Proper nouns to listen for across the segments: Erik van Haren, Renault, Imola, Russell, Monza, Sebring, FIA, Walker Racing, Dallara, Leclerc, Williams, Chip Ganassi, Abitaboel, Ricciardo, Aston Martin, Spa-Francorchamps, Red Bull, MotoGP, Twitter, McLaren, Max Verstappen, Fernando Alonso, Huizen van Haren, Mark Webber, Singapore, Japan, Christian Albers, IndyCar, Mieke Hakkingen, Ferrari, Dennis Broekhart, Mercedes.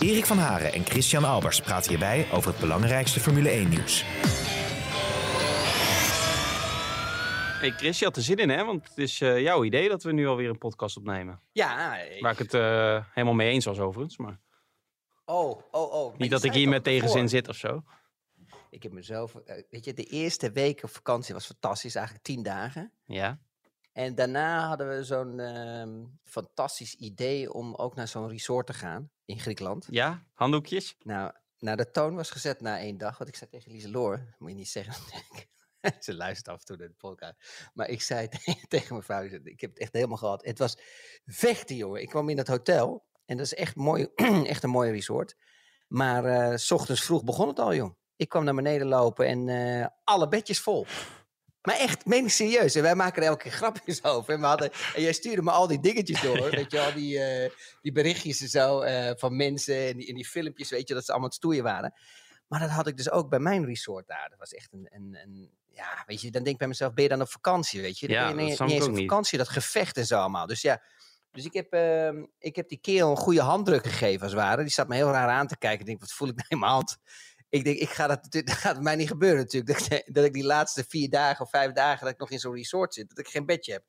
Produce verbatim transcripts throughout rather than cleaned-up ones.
Erik van Haren en Christian Albers praten hierbij over het belangrijkste Formule één-nieuws. Hey Chris, je had er zin in, hè? Want het is uh, jouw idee dat we nu alweer een podcast opnemen. Ja. Ik... Waar ik het uh, helemaal mee eens was overigens, maar... Oh, oh, oh. Maar niet dat ik hier met tegenzin voor. Zit of zo. Ik heb mezelf... Uh, weet je, de eerste week op vakantie was fantastisch. Eigenlijk tien dagen. Ja. En daarna hadden we zo'n uh, fantastisch idee om ook naar zo'n resort te gaan in Griekenland. Ja, handdoekjes. Nou, nou, de toon was gezet na één dag. Want ik zei tegen Lieseloor, moet je niet zeggen... Ze luistert af en toe naar de podcast. Maar ik zei t- tegen mijn vrouw, ik heb het echt helemaal gehad. Het was vechten, jongen. Ik kwam in dat hotel. En dat is echt, mooi, echt een mooi resort. Maar uh, 's ochtends vroeg begon het al, jong. Ik kwam naar beneden lopen en uh, alle bedjes vol. Maar echt, meen ik serieus. En wij maken er elke keer grapjes over. En, we hadden, en jij stuurde me al die dingetjes door. Ja. Weet je, al die, uh, die berichtjes en zo uh, van mensen. En die, en die filmpjes, weet je, dat ze allemaal het stoeien waren. Maar dat had ik dus ook bij mijn resort daar. Dat was echt een... een, een ja, weet je, dan denk ik bij mezelf, ben je dan op vakantie, weet je? Dan ja, ben je niet, niet eens op vakantie, niet. Dat gevecht en zo allemaal. Dus ja, dus ik heb, uh, ik heb die kerel een goede handdruk gegeven als het ware. Die zat me heel raar aan te kijken. Ik denk, wat voel ik nou in mijn hand? Ik denk, ik ga dat, dat gaat mij niet gebeuren natuurlijk. Dat ik, dat ik die laatste vier dagen of vijf dagen dat ik nog in zo'n resort zit. Dat ik geen bedje heb.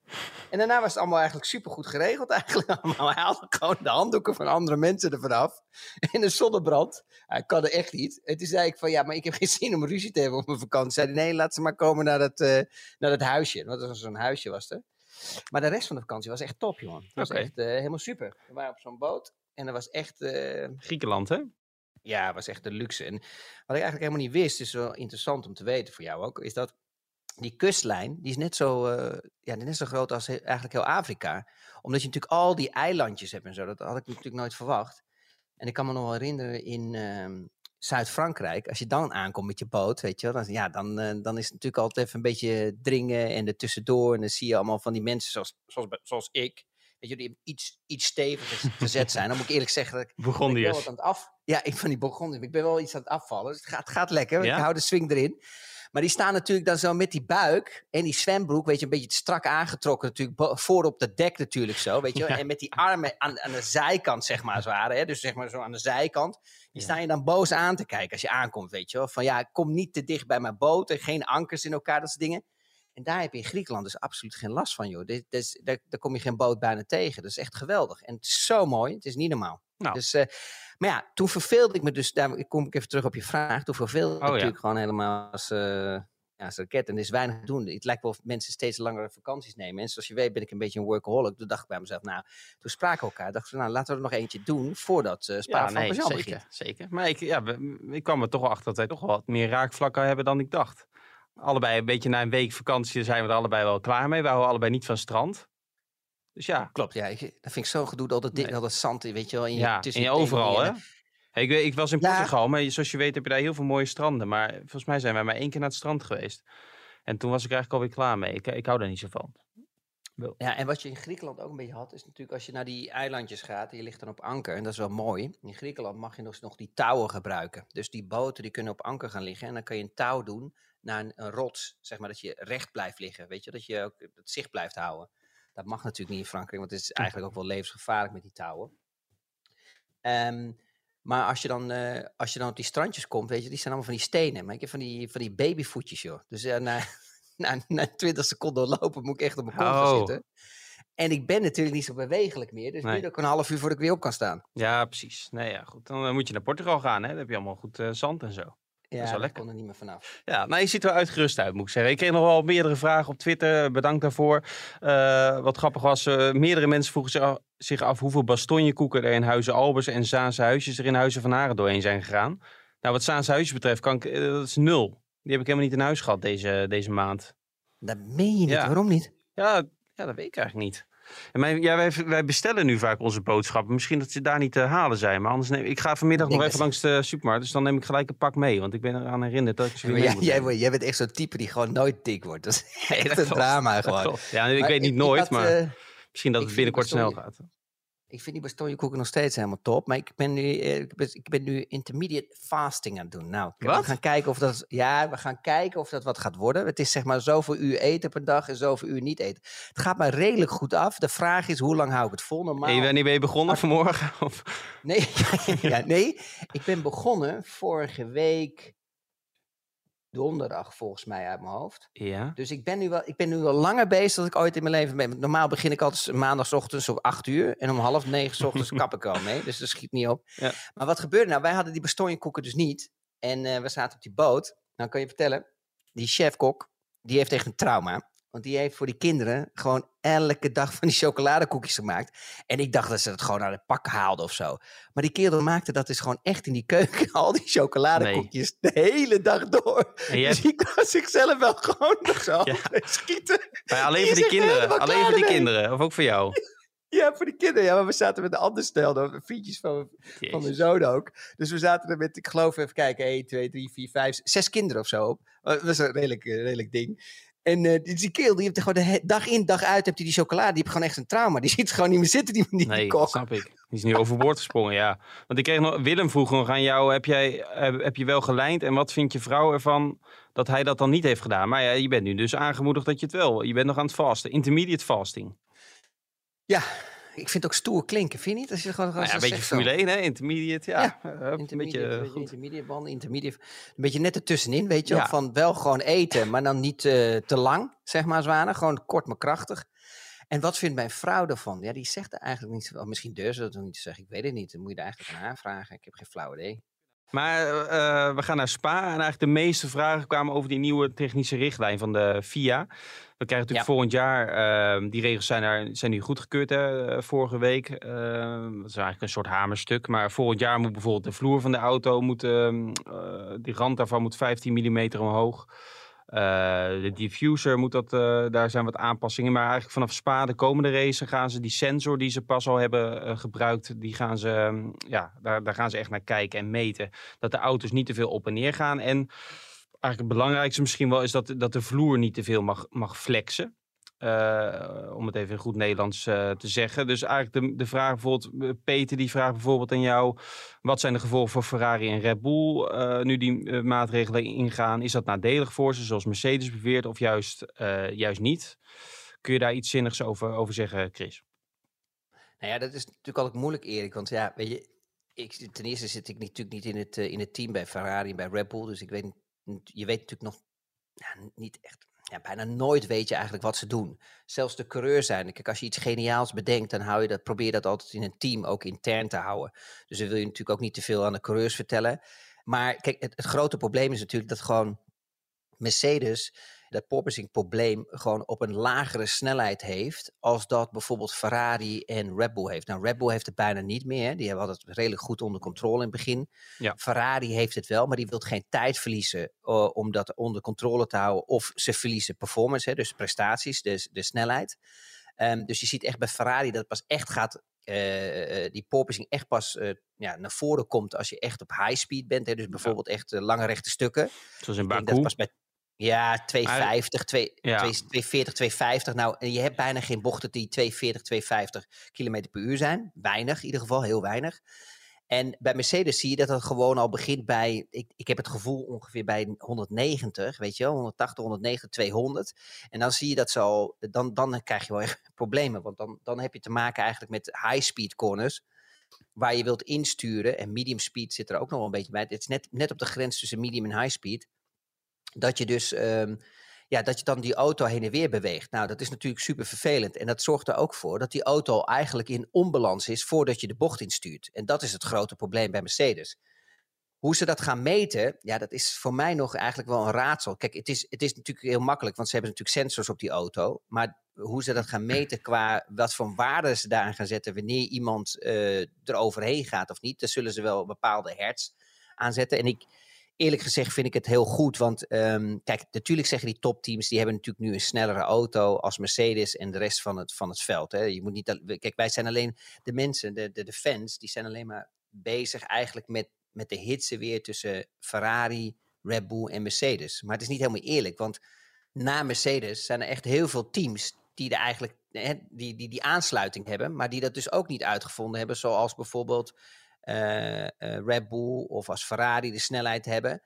En daarna was het allemaal eigenlijk supergoed geregeld eigenlijk. Allemaal. Hij haalde gewoon de handdoeken van andere mensen ervan af. En een zonnebrand. Hij kan er echt niet. En toen zei ik van ja, maar ik heb geen zin om ruzie te hebben op mijn vakantie. Zei hij, nee, laat ze maar komen naar dat, uh, naar dat huisje. Want zo'n huisje was er. Maar de rest van de vakantie was echt top, jongen. Het was okay. echt uh, helemaal super. We waren op zo'n boot. En dat was echt... Uh... Griekenland, hè? Ja, het was echt de luxe. En wat ik eigenlijk helemaal niet wist, is wel interessant om te weten voor jou ook, is dat die kustlijn, die is net zo, uh, ja, net zo groot als he- eigenlijk heel Afrika. Omdat je natuurlijk al die eilandjes hebt en zo. Dat had ik natuurlijk nooit verwacht. En ik kan me nog herinneren in uh, Zuid-Frankrijk, als je dan aankomt met je boot, weet je wel, dan, ja, dan, uh, dan is het natuurlijk altijd even een beetje dringen en er tussendoor. En dan zie je allemaal van die mensen zoals, zoals, zoals ik. Dat jullie iets, iets steviger gezet zijn. Dan moet ik eerlijk zeggen dat ik, Burgondiërs. Ik ben wel wat aan het af... Ja, ik van die Burgondiërs. Ik ben wel iets aan het afvallen. Dus het gaat, gaat lekker. Ja. Ik hou de swing erin. Maar die staan natuurlijk dan zo met die buik en die zwembroek. Weet je, een beetje strak aangetrokken natuurlijk. Bo- voor op het dek natuurlijk zo. Weet je, ja. En met die armen aan, aan de zijkant, zeg maar, zware, hè? Dus zeg maar zo aan de zijkant. Die ja. Sta je dan boos aan te kijken als je aankomt, weet je wel. Van ja, kom niet te dicht bij mijn boot. En geen ankers in elkaar, dat soort dingen. En daar heb je in Griekenland dus absoluut geen last van, joh. Dit, dit, daar, daar kom je geen boot bijna tegen. Dat is echt geweldig. En het is zo mooi. Het is niet normaal. Nou. Dus, uh, maar ja, toen verveelde ik me dus... Daar kom ik even terug op je vraag. Toen verveelde oh, ik ja. natuurlijk gewoon helemaal als, uh, ja, als raket. En er is weinig te doen. Het lijkt wel of mensen steeds langere vakanties nemen. En zoals je weet ben ik een beetje een workaholic. Toen dacht ik bij mezelf, nou... Toen spraken we elkaar. Dacht ik, nou, laten we er nog eentje doen voordat uh, Spa-Francorchamps ja, nee, begint. Zeker. Maar ik, ja, ik kwam er toch wel achter dat wij toch wel wat meer raakvlakken hebben dan ik dacht. Allebei een beetje na een week vakantie zijn we er allebei wel klaar mee. We houden allebei niet van strand. Dus ja. Klopt, ja. Ik, dat vind ik zo gedoe. Al dat, dik, nee. al dat zand, weet je wel. In je, ja, tussen en je overal, hè. Hey, ik, ik was in ja. Portugal, maar zoals je weet heb je daar heel veel mooie stranden. Maar volgens mij zijn wij maar één keer naar het strand geweest. En toen was ik eigenlijk alweer klaar mee. Ik, ik hou daar niet zo van. Wel. Ja, en wat je in Griekenland ook een beetje had, is natuurlijk als je naar die eilandjes gaat en je ligt dan op anker, en dat is wel mooi. In Griekenland mag je nog, nog die touwen gebruiken. Dus die boten die kunnen op anker gaan liggen en dan kan je een touw doen naar een, een rots, zeg maar, dat je recht blijft liggen, weet je, dat je ook het zicht blijft houden. Dat mag natuurlijk niet in Frankrijk, want het is eigenlijk ook wel levensgevaarlijk met die touwen. Um, maar als je, dan, uh, als je dan op die strandjes komt, weet je, die zijn allemaal van die stenen, maar ik heb van die, van die babyvoetjes, joh. Dus ja, uh, nou... Na, na twintig seconden lopen moet ik echt op mijn kont gaan oh. zitten. En ik ben natuurlijk niet zo bewegelijk meer. Dus nee. nu ook een half uur voordat ik weer op kan staan. Ja, precies. Nee, ja, goed. Dan moet je naar Portugal gaan. Hè? Dan heb je allemaal goed uh, zand en zo. Ja, dat is wel lekker. Ik kon er niet meer vanaf. Ja, nou, je ziet er wel uitgerust uit, moet ik zeggen. Ik kreeg nog wel meerdere vragen op Twitter. Bedankt daarvoor. Uh, wat grappig was, uh, meerdere mensen vroegen zich af, zich af hoeveel bastonjekoeken er in Huizen Albers en Zaanse Huisjes er in Huizen van Haren doorheen zijn gegaan. Nou, wat Zaanse Huisjes betreft, kan ik, uh, dat is nul. Die heb ik helemaal niet in huis gehad deze, deze maand. Dat meen je niet, ja. Waarom niet? Ja, ja, dat weet ik eigenlijk niet. En mijn, ja, wij, wij bestellen nu vaak onze boodschappen. Misschien dat ze daar niet te halen zijn. Maar anders neem ik ga vanmiddag nog even dat... langs de supermarkt. Dus dan neem ik gelijk een pak mee. Want ik ben eraan herinnerd dat ik ze weer ja, jij, jij, jij bent echt zo'n type die gewoon nooit dik wordt. Dat is echt dat een klopt. Drama gewoon. Dat ja, maar ik maar weet niet ik, nooit. Had, maar uh, misschien dat het binnenkort snel gaat. Ik vind die bastonjekoeken nog steeds helemaal top. Maar ik ben nu, ik ben nu intermediate fasting aan het doen. Nou, we gaan kijken of dat, ja, we gaan kijken of dat wat gaat worden. Het is zeg maar zoveel uur eten per dag en zoveel uur niet eten. Het gaat mij redelijk goed af. De vraag is, hoe lang hou ik het vol? Normaal. En je bent niet mee begonnen maar, vanmorgen? Of? Nee, ja, nee, ik ben begonnen vorige week donderdag volgens mij uit mijn hoofd. Ja. Dus ik ben nu wel, ik ben nu wel langer bezig dan ik ooit in mijn leven ben. Normaal begin ik altijd maandagochtends om acht uur en om half negen ochtends kap ik al mee. Dus dat schiet niet op. Ja. Maar wat gebeurde nou? Wij hadden die bastonjekoeken dus niet en uh, we zaten op die boot. Nou kan je vertellen, die chefkok die heeft echt een trauma. Want die heeft voor die kinderen gewoon elke dag van die chocoladekoekjes gemaakt. En ik dacht dat ze dat gewoon aan het pak haalden of zo. Maar die kerel maakte dat dus gewoon echt in die keuken. Al die chocoladekoekjes nee. de hele dag door. En jij... Dus ik kan zichzelf wel gewoon nog zo ja. schieten. Maar ja, alleen voor die kinderen. Alleen voor die kinderen. Of ook voor jou. Ja, voor die kinderen. Ja, maar we zaten met een ander stel. Vriendjes van, van mijn zoon ook. Dus we zaten er met, ik geloof even kijken. één, twee, drie, vier, vijf, zes kinderen of zo op. Dat was een redelijk, redelijk ding. En uh, die kerel, die heeft gewoon de he- dag in, dag uit, heeft die, die chocolade, die heeft gewoon echt een trauma. Die ziet gewoon niet meer zitten, die, die, nee, die kok. Dat snap ik. Die is nu overboord gesprongen, ja. Want ik kreeg nog, Willem vroeg nog aan jou, heb, jij, heb, heb je wel gelijnd en wat vindt je vrouw ervan dat hij dat dan niet heeft gedaan? Maar ja, je bent nu dus aangemoedigd dat je het wel, je bent nog aan het vasten, intermediate fasting. Ja, ik vind het ook stoer klinken, vind je niet? Als je gewoon, nou ja, een beetje Formule één, hè? Intermediate, ja. ja uh, intermediate, een beetje uh, goed. Intermediate banden, intermediate. Een beetje net ertussenin, weet je ja. Van wel gewoon eten, maar dan niet uh, te lang, zeg maar, zwanen. Gewoon kort maar krachtig. En wat vindt mijn vrouw ervan? Ja, die zegt er eigenlijk niet zoveel. Misschien durft ze dat nog niet te zeggen, ik weet het niet. Dan moet je er eigenlijk aan aanvragen. Ik heb geen flauw idee. Maar uh, we gaan naar Spa en eigenlijk de meeste vragen kwamen over die nieuwe technische richtlijn van de F I A. We krijgen natuurlijk ja. volgend jaar, uh, die regels zijn, daar, zijn nu goedgekeurd hè, vorige week. Uh, dat is eigenlijk een soort hamerstuk. Maar volgend jaar moet bijvoorbeeld de vloer van de auto, moet, uh, uh, die rand daarvan moet vijftien millimeter omhoog. Uh, de diffuser moet dat, uh, daar zijn wat aanpassingen. Maar eigenlijk vanaf Spa, de komende race, gaan ze die sensor die ze pas al hebben uh, gebruikt, die gaan ze, um, ja, daar, daar gaan ze echt naar kijken en meten. Dat de auto's niet te veel op en neer gaan. En eigenlijk het belangrijkste misschien wel is dat, dat de vloer niet te veel mag, mag flexen. Uh, om het even in goed Nederlands uh, te zeggen. Dus eigenlijk de, de vraag bijvoorbeeld... Peter die vraagt bijvoorbeeld aan jou... wat zijn de gevolgen voor Ferrari en Red Bull... Uh, nu die uh, maatregelen ingaan? Is dat nadelig voor ze, zoals Mercedes beweert... of juist, uh, juist niet? Kun je daar iets zinnigs over, over zeggen, Chris? Nou ja, dat is natuurlijk altijd moeilijk, Erik. Want ja, weet je... Ik, ten eerste zit ik natuurlijk niet in het, uh, in het team bij Ferrari en bij Red Bull... dus ik weet, je weet natuurlijk nog ja, niet echt... Ja, bijna nooit weet je eigenlijk wat ze doen. Zelfs de coureur zijn. Kijk, als je iets geniaals bedenkt, dan hou je dat, probeer je dat altijd in een team ook intern te houden. Dus dan wil je natuurlijk ook niet te veel aan de coureurs vertellen. Maar kijk, het, het grote probleem is natuurlijk dat gewoon Mercedes dat porpoising probleem gewoon op een lagere snelheid heeft als dat bijvoorbeeld Ferrari en Red Bull heeft. Nou, Red Bull heeft het bijna niet meer. Die hadden het redelijk goed onder controle in het begin. Ja. Ferrari heeft het wel, maar die wil geen tijd verliezen uh, om dat onder controle te houden. Of ze verliezen performance, hè, dus prestaties, dus de snelheid. Um, dus je ziet echt bij Ferrari dat het pas echt gaat, uh, die porpoising echt pas uh, ja, naar voren komt als je echt op high speed bent. Hè, dus bijvoorbeeld ja. echt uh, lange rechte stukken. Zoals in Baku. Ja, tweehonderdvijftig, tweehonderdveertig, tweehonderdvijftig. Nou, je hebt bijna geen bochten die tweehonderdveertig, tweehonderdvijftig kilometer per uur zijn. Weinig, in ieder geval, heel weinig. En bij Mercedes zie je dat dat gewoon al begint bij... Ik, ik heb het gevoel ongeveer bij honderdnegentig, weet je wel? honderdtachtig, honderdnegentig, tweehonderd. En dan zie je dat ze al... Dan, dan krijg je wel echt problemen. Want dan, dan heb je te maken eigenlijk met high-speed corners... waar je wilt insturen. En medium-speed zit er ook nog wel een beetje bij. Het is net, net op de grens tussen medium en high-speed... Dat je dus, um, ja, dat je dan die auto heen en weer beweegt. Nou, dat is natuurlijk super vervelend. En dat zorgt er ook voor dat die auto eigenlijk in onbalans is voordat je de bocht instuurt. En dat is het grote probleem bij Mercedes. Hoe ze dat gaan meten, ja, dat is voor mij nog eigenlijk wel een raadsel. Kijk, het is, het is natuurlijk heel makkelijk, want ze hebben natuurlijk sensors op die auto. Maar hoe ze dat gaan meten qua wat voor waarden ze daaraan gaan zetten wanneer iemand uh, er overheen gaat of niet, daar zullen ze wel bepaalde hertz aan zetten. En ik... Eerlijk gezegd vind ik het heel goed, want um, kijk, natuurlijk zeggen die topteams, die hebben natuurlijk nu een snellere auto als Mercedes en de rest van het, van het veld. Hè. Je moet niet, kijk, wij zijn alleen, de mensen, de, de, de fans, die zijn alleen maar bezig eigenlijk met, met de hitsen weer tussen Ferrari, Red Bull en Mercedes. Maar het is niet helemaal eerlijk, want na Mercedes zijn er echt heel veel teams die er eigenlijk, hè, die, die, die aansluiting hebben, maar die dat dus ook niet uitgevonden hebben, zoals bijvoorbeeld Uh, uh, Red Bull of als Ferrari de snelheid hebben.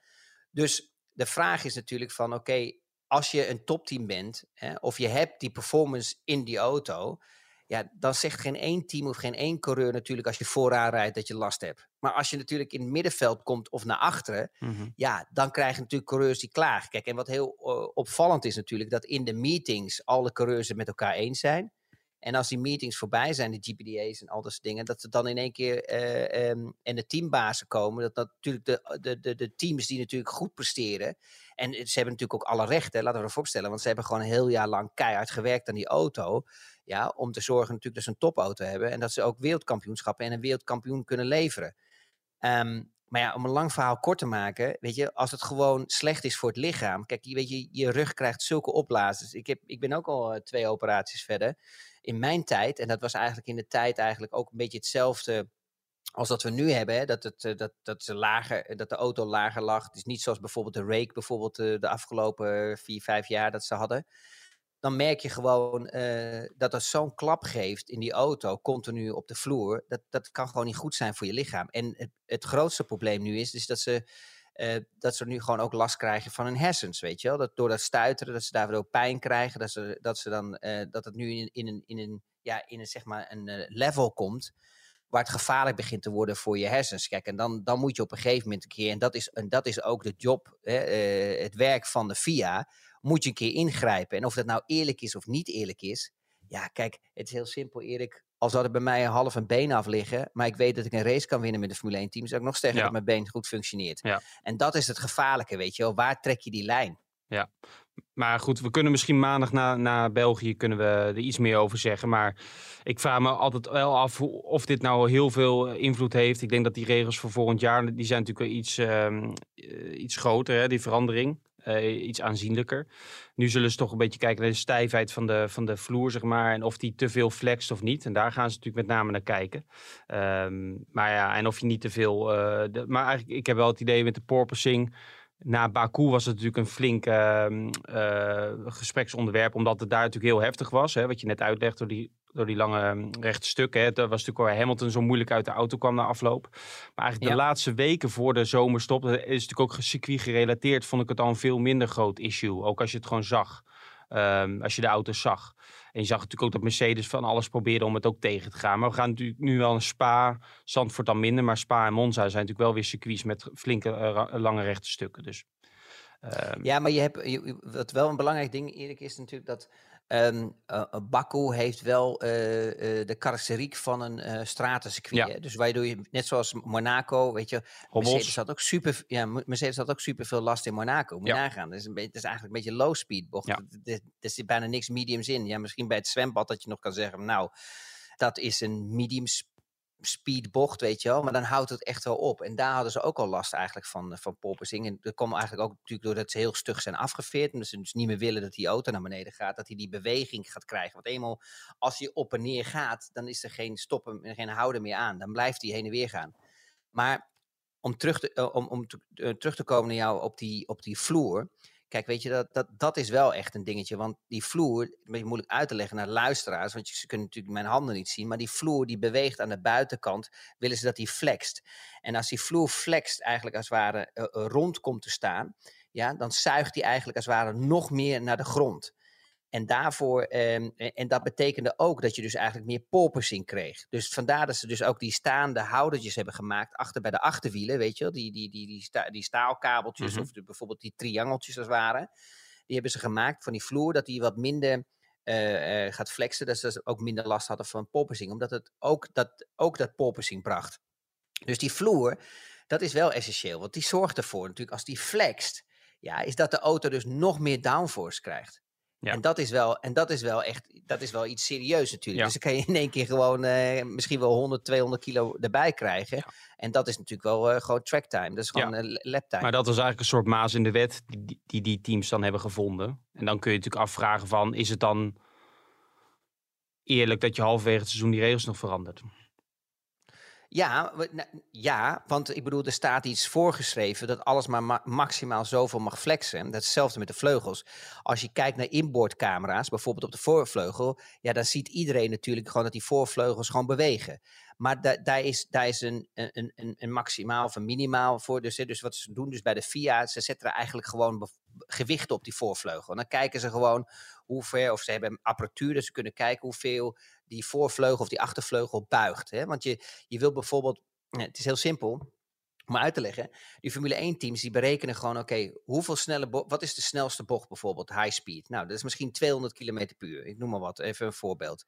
Dus de vraag is natuurlijk van, oké, okay, als je een topteam bent, hè, of je hebt die performance in die auto, ja, dan zegt geen één team of geen één coureur natuurlijk als je vooraan rijdt dat je last hebt. Maar als je natuurlijk in het middenveld komt of naar achteren, mm-hmm. ja, dan krijgen natuurlijk coureurs die klagen. Kijk, en wat heel uh, opvallend is natuurlijk, dat in de meetings alle coureurs het met elkaar eens zijn. En als die meetings voorbij zijn, de G P D A's en al dat soort dingen, dat ze dan in één keer uh, um, en de teambazen komen, dat, dat natuurlijk de, de, de teams die natuurlijk goed presteren, en ze hebben natuurlijk ook alle rechten, laten we ervoor opstellen, want ze hebben gewoon een heel jaar lang keihard gewerkt aan die auto, ja, om te zorgen natuurlijk dat ze een topauto hebben en dat ze ook wereldkampioenschappen en een wereldkampioen kunnen leveren. Um, maar ja, om een lang verhaal kort te maken, weet je, als het gewoon slecht is voor het lichaam, kijk, je, weet je, je rug krijgt zulke opblazers. Ik, heb, ik ben ook al uh, twee operaties verder. In mijn tijd, en dat was eigenlijk in de tijd eigenlijk ook een beetje hetzelfde als dat we nu hebben, hè, dat, het, dat, dat, ze lager, dat de auto lager lag. Het is niet zoals bijvoorbeeld de Rake bijvoorbeeld de afgelopen vier, vijf jaar dat ze hadden. Dan merk je gewoon uh, dat dat zo'n klap geeft in die auto, continu op de vloer. Dat, dat kan gewoon niet goed zijn voor je lichaam. En het, het grootste probleem nu is, is dat ze... Uh, dat ze nu gewoon ook last krijgen van hun hersens, weet je wel. Dat door dat stuiteren, dat ze daardoor ook pijn krijgen, dat ze, dat ze dan, uh, dat het nu in, in een, in een, ja, in een, zeg maar, een uh, level komt waar het gevaarlijk begint te worden voor je hersens. Kijk, en dan, dan moet je op een gegeven moment een keer, en dat is, en dat is ook de job, hè, uh, het werk van de F I A, moet je een keer ingrijpen. En of dat nou eerlijk is of niet eerlijk is, ja, kijk, het is heel simpel, Erik. Al zou er bij mij een half een been af liggen, maar ik weet dat ik een race kan winnen met de Formule één team, zou ik nog sterker ja. dat mijn been goed functioneert. Ja. En dat is het gevaarlijke, weet je wel. Waar trek je die lijn? Ja, maar goed, we kunnen misschien maandag na, na België kunnen we er iets meer over zeggen. Maar ik vraag me altijd wel af of dit nou heel veel invloed heeft. Ik denk dat die regels voor volgend jaar, die zijn natuurlijk wel iets, um, iets groter, hè, die verandering. Uh, iets aanzienlijker. Nu zullen ze toch een beetje kijken naar de stijfheid van de, van de vloer, zeg maar. En of die te veel flext of niet. En daar gaan ze natuurlijk met name naar kijken. Um, maar ja, en of je niet te veel... Uh, de, maar eigenlijk, ik heb wel het idee met de porpoising. Na Baku was het natuurlijk een flink uh, uh, gespreksonderwerp. Omdat het daar natuurlijk heel heftig was. Hè, wat je net uitlegt door die, door die lange um, rechte stukken. Hè. Dat was natuurlijk waar Hamilton zo moeilijk uit de auto kwam na afloop. Maar eigenlijk ja. de laatste weken voor de zomerstop. Dat is natuurlijk ook circuit gerelateerd. Vond ik het al een veel minder groot issue. Ook als je het gewoon zag. Um, als je de auto's zag. En je zag natuurlijk ook dat Mercedes van alles probeerde om het ook tegen te gaan. Maar we gaan natuurlijk nu wel een Spa, Zandvoort dan minder. Maar Spa en Monza zijn natuurlijk wel weer circuits met flinke uh, lange rechte stukken. Dus, um... Ja, maar je hebt, je, wat wel een belangrijk ding, Erik, is natuurlijk dat um, uh, Baku heeft wel uh, uh, de karakteriek van een uh, stratencircuit. Ja. Dus waardoor je, net zoals Monaco, weet je, Mercedes had, ook super, ja, Mercedes had ook super veel last in Monaco. Moet ja. nagaan. Dat is, een beetje, dat is eigenlijk een beetje low speed bocht. Ja. Er, er zit bijna niks mediums in. Ja, misschien bij het zwembad dat je nog kan zeggen, nou, dat is een medium speed bocht, weet je wel. Maar dan houdt het echt wel op. En daar hadden ze ook al last eigenlijk van, van porpoising. En dat kwam eigenlijk ook natuurlijk doordat ze heel stug zijn afgeveerd. En dat ze dus niet meer willen dat die auto naar beneden gaat. Dat hij die beweging gaat krijgen. Want eenmaal als je op en neer gaat, dan is er geen stoppen en geen houden meer aan. Dan blijft hij heen en weer gaan. Maar om terug te, om, om te, uh, terug te komen naar jou op die, op die vloer. Kijk, weet je, dat, dat, dat is wel echt een dingetje. Want die vloer, een beetje moeilijk uit te leggen naar luisteraars, want ze kunnen natuurlijk mijn handen niet zien, maar die vloer die beweegt aan de buitenkant, willen ze dat die flext. En als die vloer flext eigenlijk als het ware uh, rond komt te staan, ja, dan zuigt die eigenlijk als het ware nog meer naar de grond. En daarvoor, um, en dat betekende ook dat je dus eigenlijk meer porpoising kreeg. Dus vandaar dat ze dus ook die staande houdertjes hebben gemaakt achter bij de achterwielen, weet je wel. Die, die, die, die, sta, die staalkabeltjes mm-hmm. of de, bijvoorbeeld die triangeltjes als het ware. Die hebben ze gemaakt van die vloer, dat die wat minder uh, uh, gaat flexen. Dat ze ook minder last hadden van porpoising, omdat het ook dat, ook dat porpoising bracht. Dus die vloer, dat is wel essentieel, want die zorgt ervoor natuurlijk als die flext, ja, is dat de auto dus nog meer downforce krijgt. Ja. En, dat is wel, en dat is wel echt, dat is wel iets serieus natuurlijk. Ja. Dus dan kan je in één keer gewoon uh, misschien wel honderd, tweehonderd kilo erbij krijgen. Ja. En dat is natuurlijk wel uh, gewoon tracktime. Dat is gewoon ja. uh, laptime. Maar dat was eigenlijk een soort maas in de wet die, die die teams dan hebben gevonden. En dan kun je natuurlijk afvragen van, is het dan eerlijk dat je halverwege het seizoen die regels nog verandert? Ja, ja, want ik bedoel, er staat iets voorgeschreven dat alles maar ma- maximaal zoveel mag flexen. Dat is hetzelfde met de vleugels. Als je kijkt naar inboordcamera's, bijvoorbeeld op de voorvleugel, ja, dan ziet iedereen natuurlijk gewoon dat die voorvleugels gewoon bewegen. Maar da- daar is, daar is een, een, een, een maximaal of een minimaal voor. Dus, hè, dus wat ze doen dus bij de F I A, ze zetten er eigenlijk gewoon bev- gewicht op die voorvleugel. En dan kijken ze gewoon hoe ver, of ze hebben apparatuur, dus ze kunnen kijken hoeveel die voorvleugel of die achtervleugel buigt. Hè? Want je, je wil bijvoorbeeld, het is heel simpel om uit te leggen, die Formule één teams die berekenen gewoon, oké, okay, hoeveel snelle bo- wat is de snelste bocht bijvoorbeeld, high speed? Nou, dat is misschien tweehonderd kilometer per uur, ik noem maar wat, even een voorbeeld.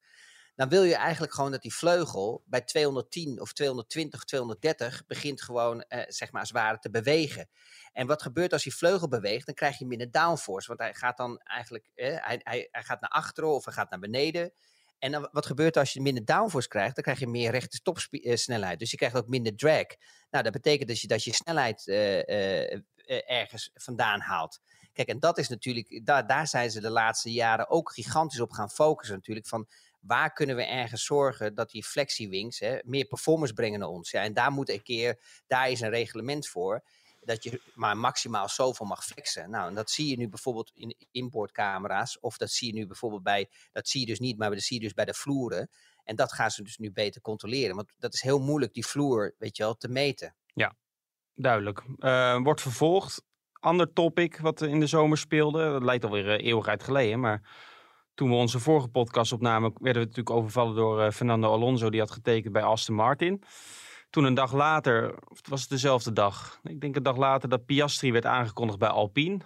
Dan wil je eigenlijk gewoon dat die vleugel bij tweehonderdtien of tweehonderdtwintig, tweehonderddertig begint gewoon, eh, zeg maar, als het ware te bewegen. En wat gebeurt als die vleugel beweegt? Dan krijg je minder downforce, want hij gaat dan eigenlijk, eh, hij, hij, hij gaat naar achteren of hij gaat naar beneden. En dan, wat gebeurt als je minder downforce krijgt? Dan krijg je meer rechte topsnelheid. Dus je krijgt ook minder drag. Nou, dat betekent dus dat je snelheid uh, uh, ergens vandaan haalt. Kijk, en dat is natuurlijk, daar, daar zijn ze de laatste jaren ook gigantisch op gaan focussen natuurlijk. Van waar kunnen we ergens zorgen dat die flexiewings, hè, meer performance brengen naar ons? Ja, en daar moet een keer, daar is een reglement voor. Dat je maar maximaal zoveel mag flexen. Nou, en dat zie je nu bijvoorbeeld in inboordcamera's. Of dat zie je nu bijvoorbeeld bij, dat zie je dus niet, maar dat zie je dus bij de vloeren. En dat gaan ze dus nu beter controleren. Want dat is heel moeilijk, die vloer, weet je wel, te meten. Ja, duidelijk. Uh, wordt vervolgd. Ander topic wat in de zomer speelde. Dat lijkt alweer uh, eeuwigheid geleden. Maar toen we onze vorige podcast opnamen, werden we natuurlijk overvallen door uh, Fernando Alonso. Die had getekend bij Aston Martin. Toen een dag later, of was het dezelfde dag, ik denk een dag later, dat Piastri werd aangekondigd bij Alpine.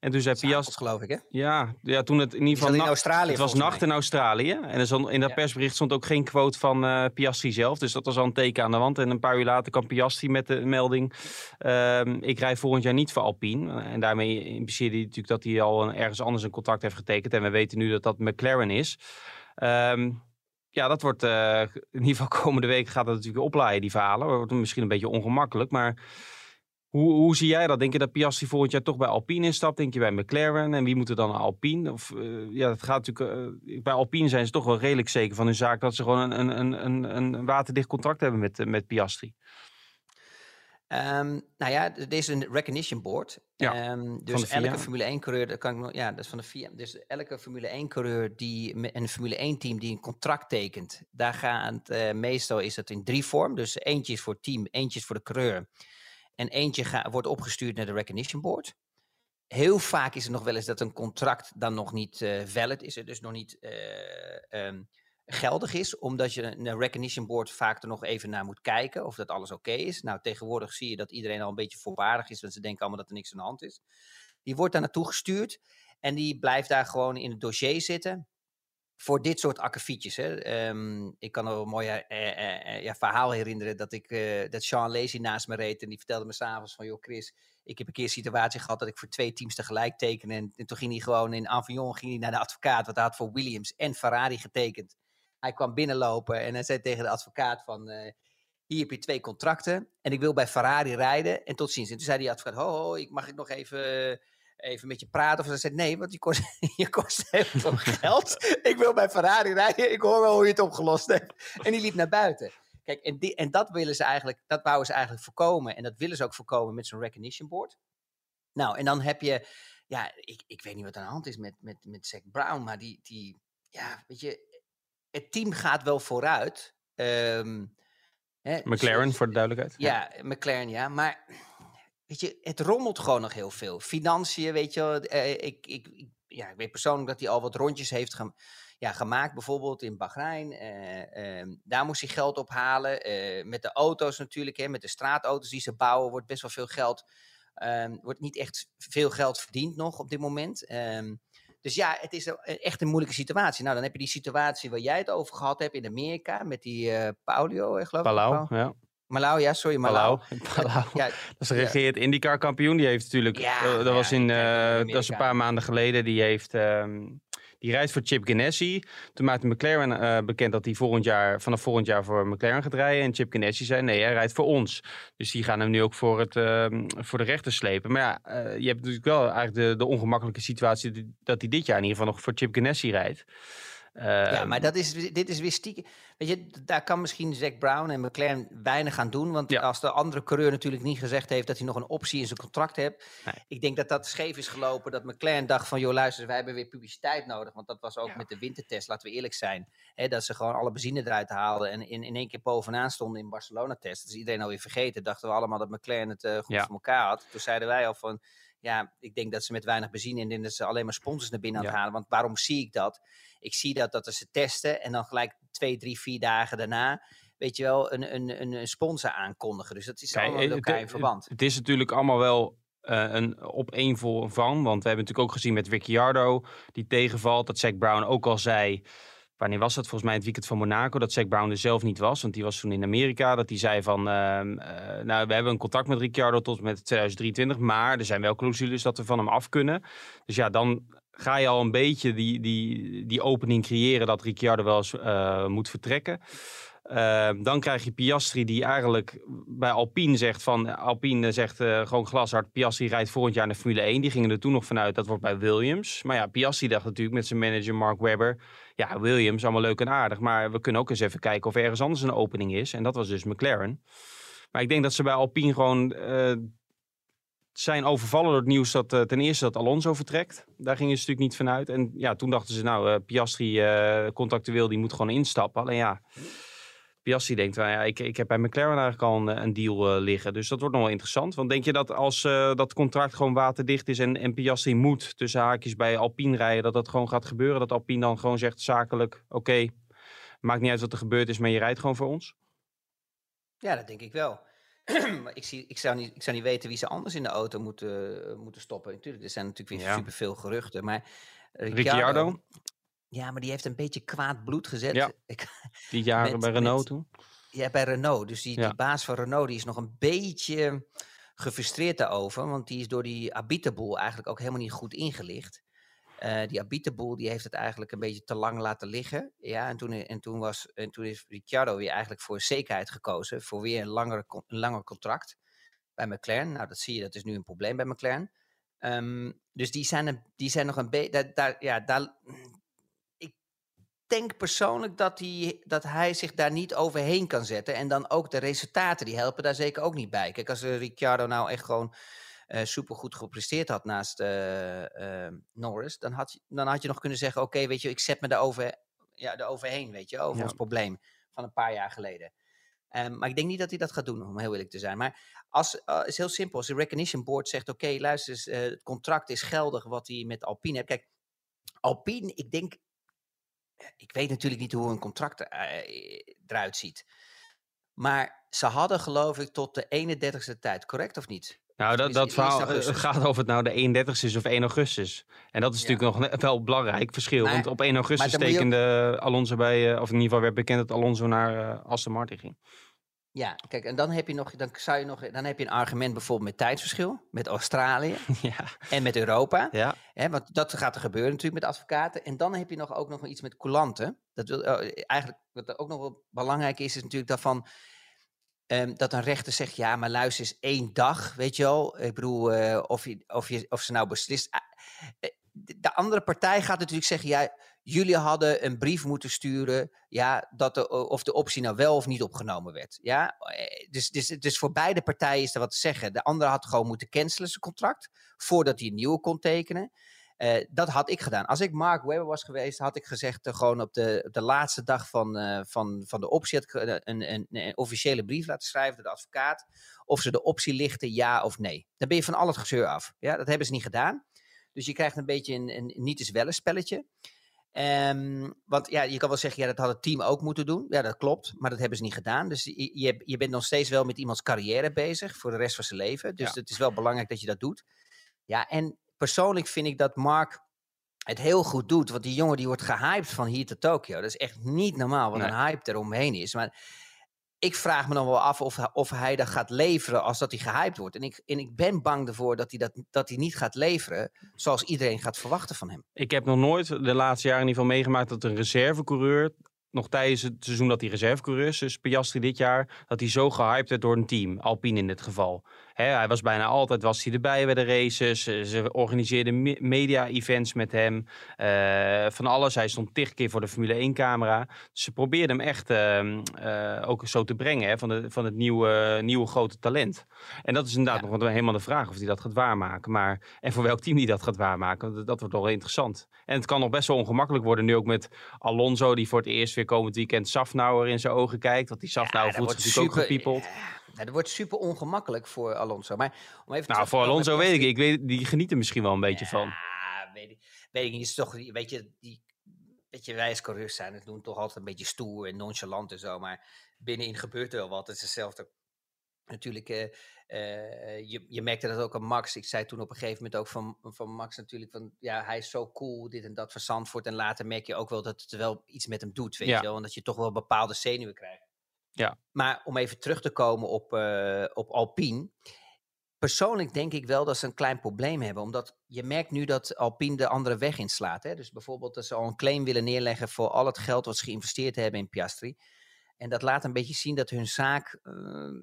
En toen zei Piastri, geloof ik, hè? Ja, ja, toen het in ieder geval nacht, in het was nacht mij. in Australië. En er stond, in dat ja. persbericht stond ook geen quote van uh, Piastri zelf. Dus dat was al een teken aan de wand. En een paar uur later kwam Piastri met de melding, uh, ik rij volgend jaar niet voor Alpine. En daarmee impliceerde hij natuurlijk dat hij al ergens anders een contract heeft getekend. En we weten nu dat dat McLaren is. Um, Ja, dat wordt uh, in ieder geval komende week gaat dat natuurlijk oplaaien, die verhalen. Dat wordt misschien een beetje ongemakkelijk, maar hoe, hoe zie jij dat? Denk je dat Piastri volgend jaar toch bij Alpine instapt? Denk je bij McLaren? En wie moet er dan naar Alpine? Of, uh, ja, dat gaat natuurlijk, uh, bij Alpine zijn ze toch wel redelijk zeker van hun zaak dat ze gewoon een, een, een, een waterdicht contract hebben met, met Piastri. Um, nou ja, er is een Recognition Board. Ja, um, dus elke Formule één-coureur, dat kan ik, ja, dat is van de F I A. Dus elke Formule één-coureur die een Formule één-team die een contract tekent, daar gaat uh, meestal is dat in drie vorm. Dus eentje is voor het team, eentje is voor de coureur. En eentje ga, wordt opgestuurd naar de Recognition Board. Heel vaak is het nog wel eens dat een contract dan nog niet uh, valid is, er dus nog niet Uh, um, geldig is, omdat je een recognition board vaak er nog even naar moet kijken of dat alles oké okay is. Nou, tegenwoordig zie je dat iedereen al een beetje voorwaardig is, want ze denken allemaal dat er niks aan de hand is. Die wordt daar naartoe gestuurd en die blijft daar gewoon in het dossier zitten voor dit soort akkefietjes. Hè. Um, ik kan nog een mooi eh, eh, eh, verhaal herinneren dat ik uh, dat Sean Lacy naast me reed en die vertelde me s'avonds van, joh Chris, ik heb een keer een situatie gehad dat ik voor twee teams tegelijk tekende en, en toen ging hij gewoon in Avignon ging hij naar de advocaat, want hij had voor Williams en Ferrari getekend. Hij kwam binnenlopen en hij zei tegen de advocaat van, uh, hier heb je twee contracten en ik wil bij Ferrari rijden en tot ziens. En toen zei die advocaat, ho, ho ik mag ik nog even, even met je praten? Of ze zei, nee, want je kost, je kost heel veel geld. Ik wil bij Ferrari rijden, ik hoor wel hoe je het opgelost hebt. En die liep naar buiten. Kijk, en, die, en dat willen ze eigenlijk, dat wouden ze eigenlijk voorkomen en dat willen ze ook voorkomen met zo'n recognition board. Nou, en dan heb je, ja, ik, ik weet niet wat aan de hand is met, met, met Zac Brown, maar die, die, ja, weet je, het team gaat wel vooruit. Um, hè, McLaren, dus, voor de duidelijkheid. Ja, ja, McLaren, ja. Maar weet je, het rommelt gewoon nog heel veel. Financiën, weet je wel. Uh, ik, ik, ja, ik weet persoonlijk dat hij al wat rondjes heeft gem- ja, gemaakt. Bijvoorbeeld in Bahrein. Uh, um, daar moest hij geld ophalen. Uh, met de auto's natuurlijk. Hè, met de straatauto's die ze bouwen wordt best wel veel geld. Um, wordt niet echt veel geld verdiend nog op dit moment. Um, Dus ja, het is echt een moeilijke situatie. Nou, dan heb je die situatie waar jij het over gehad hebt in Amerika. Met die uh, Paulio, geloof ik. Palau, ja. Malau, ja, sorry, Malau. Palau, Palau. Ja, dat is de regeert ja. IndyCar kampioen. Die heeft natuurlijk, ja, uh, dat ja, was in, uh, dat is een paar maanden geleden. Die heeft um, Die rijdt voor Chip Ganassi. Toen maakte McLaren uh, bekend dat hij volgend jaar, vanaf volgend jaar voor McLaren gaat rijden. En Chip Ganassi zei, nee, hij rijdt voor ons. Dus die gaan hem nu ook voor, het, uh, voor de rechter slepen. Maar ja, uh, je hebt natuurlijk wel eigenlijk de, de ongemakkelijke situatie dat hij dit jaar in ieder geval nog voor Chip Ganassi rijdt. Uh, ja, maar dat is, dit is weer stiekem. Weet je, daar kan misschien Zac Brown en McLaren weinig aan doen. Want ja. als de andere coureur natuurlijk niet gezegd heeft dat hij nog een optie in zijn contract heeft. Nee. Ik denk dat dat scheef is gelopen. Dat McLaren dacht van, joh luister, wij hebben weer publiciteit nodig. Want dat was ook ja. met de wintertest, laten we eerlijk zijn. Hè, dat ze gewoon alle benzine eruit haalden. En in, in één keer bovenaan stonden in Barcelona-test. Dat is iedereen alweer vergeten. Dachten we allemaal dat McLaren het uh, goed ja. voor elkaar had. Toen zeiden wij al van, ja, ik denk dat ze met weinig benzine en dat ze alleen maar sponsors naar binnen aan het ja. halen. Want waarom zie ik dat? Ik zie dat, dat ze testen en dan gelijk twee, drie, vier dagen daarna, weet je wel, een, een, een sponsor aankondigen. Dus dat is allemaal met elkaar in verband. Het is natuurlijk allemaal wel uh, een opeenvol van, want we hebben natuurlijk ook gezien met Ricciardo, die tegenvalt, dat Zac Brown ook al zei, wanneer was dat? Volgens mij het weekend van Monaco, dat Zac Brown er zelf niet was, want die was toen in Amerika, dat hij zei van, uh, uh, nou, we hebben een contact met Ricciardo tot met tweeduizend drieëntwintig, maar er zijn wel clausules dat we van hem af kunnen. Dus ja, dan ga je al een beetje die, die, die opening creëren dat Ricciardo wel eens uh, moet vertrekken. Uh, dan krijg je Piastri die eigenlijk bij Alpine zegt van... Alpine zegt uh, gewoon glashard, Piastri rijdt volgend jaar naar Formule één. Die gingen er toen nog vanuit, dat wordt bij Williams. Maar ja, Piastri dacht natuurlijk met zijn manager Mark Webber... ja, Williams, allemaal leuk en aardig. Maar we kunnen ook eens even kijken of er ergens anders een opening is. En dat was dus McLaren. Maar ik denk dat ze bij Alpine gewoon... Uh, zijn overvallen door het nieuws dat uh, ten eerste dat Alonso vertrekt. Daar gingen ze natuurlijk niet van uit. En ja, toen dachten ze, nou, uh, Piastri uh, contractueel, die moet gewoon instappen. Alleen ja, Piastri denkt, nou ja, ik, ik heb bij McLaren eigenlijk al een, een deal uh, liggen. Dus dat wordt nog wel interessant. Want denk je dat als uh, dat contract gewoon waterdicht is en, en Piastri moet tussen haakjes bij Alpine rijden, dat dat gewoon gaat gebeuren? Dat Alpine dan gewoon zegt zakelijk, oké, okay, maakt niet uit wat er gebeurd is, maar je rijdt gewoon voor ons? Ja, dat denk ik wel. Ik, zie, ik, zou niet, ik zou niet weten wie ze anders in de auto moeten, moeten stoppen. Natuurlijk, er zijn natuurlijk weer ja. superveel geruchten. Maar Ricciardo, Ricciardo? Ja, maar die heeft een beetje kwaad bloed gezet. Ja. Die jaren met, bij Renault toen? Ja, bij Renault. Dus die, ja. die baas van Renault die is nog een beetje gefrustreerd daarover. Want die is door die Abitaboel eigenlijk ook helemaal niet goed ingelicht. Uh, die Abitaboel die heeft het eigenlijk een beetje te lang laten liggen. Ja, en, toen, en, toen was, en toen is Ricciardo weer eigenlijk voor zekerheid gekozen. Voor weer een, langere, een langer contract bij McLaren. Nou, dat zie je, dat is nu een probleem bij McLaren. Um, dus die zijn, een, die zijn nog een beetje... Daar, daar, ja, daar, ik denk persoonlijk dat, die, dat hij zich daar niet overheen kan zetten. En dan ook de resultaten, die helpen daar zeker ook niet bij. Kijk, als uh, Ricciardo nou echt gewoon... Uh, supergoed gepresteerd had naast uh, uh, Norris, dan had, je, dan had je nog kunnen zeggen, oké, okay, weet je, ik zet me daarover, ja, daaroverheen, weet je, over ja. ons probleem van een paar jaar geleden. Um, maar ik denk niet dat hij dat gaat doen, om heel eerlijk te zijn. Maar het uh, is heel simpel, als de Recognition Board zegt, oké, okay, luister eens, uh, het contract is geldig wat hij met Alpine heeft. Kijk, Alpine, ik denk, ik weet natuurlijk niet hoe een contract er, uh, eruit ziet. Maar ze hadden, geloof ik, tot de eenendertigste tijd, correct of niet? Nou, dat, dat verhaal gaat over het nou de eenendertigste is of één augustus. En dat is ja. natuurlijk nog wel een belangrijk verschil. Maar, want op één augustus tekende ook... Alonso bij... Of in ieder geval werd bekend dat Alonso naar uh, Aston Martin ging. Ja, kijk, en dan heb je nog, dan zou je nog, dan heb je een argument bijvoorbeeld met tijdsverschil, met Australië ja. en met Europa. Ja. Hè, want dat gaat er gebeuren natuurlijk met advocaten. En dan heb je nog ook nog iets met coulanten. Dat wil, eigenlijk wat ook nog wel belangrijk is, is natuurlijk daarvan... Um, dat een rechter zegt, ja, maar luister eens één dag, weet je wel. Ik bedoel, uh, of, je, of, je, of ze nou beslist. Uh, de andere partij gaat natuurlijk zeggen, ja, jullie hadden een brief moeten sturen, ja, dat de, of de optie nou wel of niet opgenomen werd. Ja? Dus, dus, dus voor beide partijen is er wat te zeggen. De andere had gewoon moeten cancelen zijn contract, voordat hij een nieuwe kon tekenen. Uh, dat had ik gedaan. Als ik Mark Webber was geweest, had ik gezegd... Uh, gewoon op de, op de laatste dag van, uh, van, van de optie... Had ik een, een, een officiële brief laten schrijven door de advocaat... of ze de optie lichten, ja of nee. Dan ben je van al het gezeur af. Ja, dat hebben ze niet gedaan. Dus je krijgt een beetje een, een niet-is-welle spelletje. Um, want ja, je kan wel zeggen, ja, dat had het team ook moeten doen. Ja, dat klopt, maar dat hebben ze niet gedaan. Dus je, je, je bent nog steeds wel met iemands carrière bezig... voor de rest van zijn leven. Dus ja. het is wel belangrijk dat je dat doet. Ja, en... Persoonlijk vind ik dat Mark het heel goed doet. Want die jongen die wordt gehyped van hier tot Tokio. Dat is echt niet normaal wat nee. een hype eromheen is. Maar ik vraag me dan wel af of, of hij dat gaat leveren als dat hij gehyped wordt. En ik, en ik ben bang ervoor dat hij, dat, dat hij niet gaat leveren zoals iedereen gaat verwachten van hem. Ik heb nog nooit de laatste jaren in ieder geval meegemaakt dat een reservecoureur, nog tijdens het seizoen dat hij reservecoureur is, dus Piastri dit jaar, dat hij zo gehyped werd door een team, Alpine in dit geval. He, hij was bijna altijd was hij erbij bij de races. Ze organiseerden me- media-events met hem. Uh, van alles. Hij stond tig keer voor de Formule één-camera. Dus ze probeerden hem echt uh, uh, ook zo te brengen. Hè, van, de, van het nieuwe, nieuwe grote talent. En dat is inderdaad ja. nog helemaal de vraag of hij dat gaat waarmaken. Maar, en voor welk team hij dat gaat waarmaken. Dat, dat wordt wel interessant. En het kan nog best wel ongemakkelijk worden. Nu ook met Alonso die voor het eerst weer komend weekend Safnauer in zijn ogen kijkt. Want die Safnauer ja, voelt zich natuurlijk super, ook gepiepeld. Ja. Nou, dat wordt super ongemakkelijk voor Alonso. Maar om even nou, voor Alonso weet ik, ik weet, die geniet er misschien wel een beetje ja, van. Ja, weet ik, weet ik niet. Is toch, weet je, die, weet je, wij als coureurs zijn het doen toch altijd een beetje stoer en nonchalant en zo. Maar binnenin gebeurt er wel wat. Het is hetzelfde. Natuurlijk, uh, uh, je, je merkte dat ook aan Max. Ik zei toen op een gegeven moment ook van, van Max natuurlijk, van ja, hij is zo cool, dit en dat van Zandvoort. En later merk je ook wel dat het wel iets met hem doet, weet ja. je wel. En dat je toch wel bepaalde zenuwen krijgt. Ja. Maar om even terug te komen op, uh, op Alpine. Persoonlijk denk ik wel dat ze een klein probleem hebben. Omdat je merkt nu dat Alpine de andere weg inslaat. Hè? Dus bijvoorbeeld dat ze al een claim willen neerleggen voor al het geld wat ze geïnvesteerd hebben in Piastri. En dat laat een beetje zien dat hun zaak uh,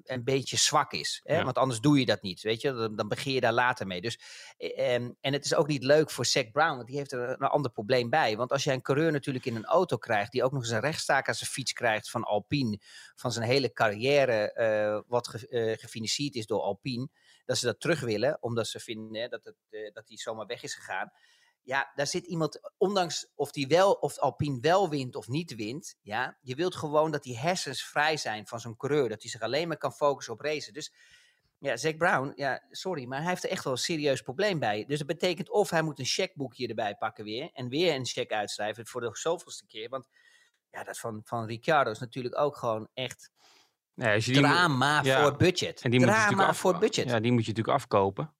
een beetje zwak is. Hè? Ja. Want anders doe je dat niet. Weet je? Dan, dan begin je daar later mee. Dus, um, en het is ook niet leuk voor Zac Brown. Want die heeft er een ander probleem bij. Want als jij een coureur natuurlijk in een auto krijgt. Die ook nog eens een rechtszaak aan zijn fiets krijgt van Alpine. Van zijn hele carrière. Uh, wat ge, uh, gefinancierd is door Alpine. Dat ze dat terug willen. Omdat ze vinden hè, dat, het, uh, dat die zomaar weg is gegaan. Ja, daar zit iemand, ondanks of, die wel, of Alpine wel wint of niet wint, ja, je wilt gewoon dat die hersens vrij zijn van zo'n coureur, dat hij zich alleen maar kan focussen op racen. Dus ja, Zac Brown, ja, sorry, maar hij heeft er echt wel een serieus probleem bij. Dus dat betekent of hij moet een chequeboekje erbij pakken weer en weer een cheque uitschrijven voor de zoveelste keer, want ja, dat van, van Ricciardo is natuurlijk ook gewoon echt nee, drama moet, ja. voor budget. En die drama moet je af, voor budget. Ja, die moet je natuurlijk afkopen.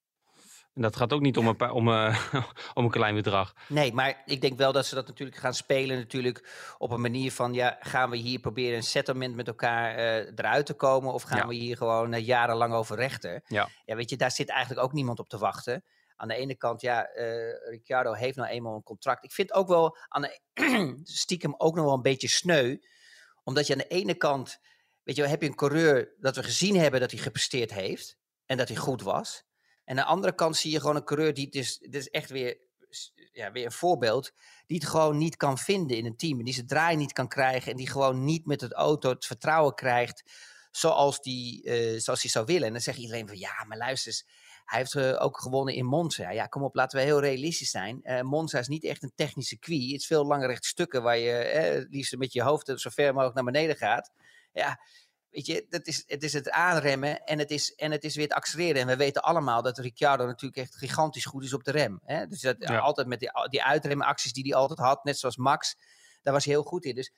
En dat gaat ook niet om een, pa- om, uh, om een klein bedrag. Nee, maar ik denk wel dat ze dat natuurlijk gaan spelen. Natuurlijk op een manier van, ja, gaan we hier proberen een settlement met elkaar uh, eruit te komen? Of gaan ja. we hier gewoon uh, jarenlang over rechter? Ja. ja, weet je, daar zit eigenlijk ook niemand op te wachten. Aan de ene kant, ja, uh, Ricciardo heeft nou eenmaal een contract. Ik vind ook wel, aan de stiekem ook nog wel een beetje sneu. Omdat je aan de ene kant, weet je, heb je een coureur dat we gezien hebben dat hij gepresteerd heeft. En dat hij goed was. En aan de andere kant zie je gewoon een coureur die, dus, dit is echt weer, ja, weer een voorbeeld, die het gewoon niet kan vinden in een team. En die zijn draai niet kan krijgen en die gewoon niet met het auto het vertrouwen krijgt zoals die, uh, zoals die zou willen. En dan zegt iedereen van, ja, maar luister eens, hij heeft uh, ook gewonnen in Monza. Ja, kom op, laten we heel realistisch zijn. Uh, Monza is niet echt een technisch circuit. Het is veel lange rechte stukken waar je eh, liefst met je hoofd zo ver mogelijk naar beneden gaat. Ja. Weet je, dat is, het is het aanremmen en het is, en het is weer het accelereren. En we weten allemaal dat Ricciardo natuurlijk echt gigantisch goed is op de rem. Hè? Dus dat ja. altijd met die, die uitremacties die hij altijd had, net zoals Max, daar was hij heel goed in. Dus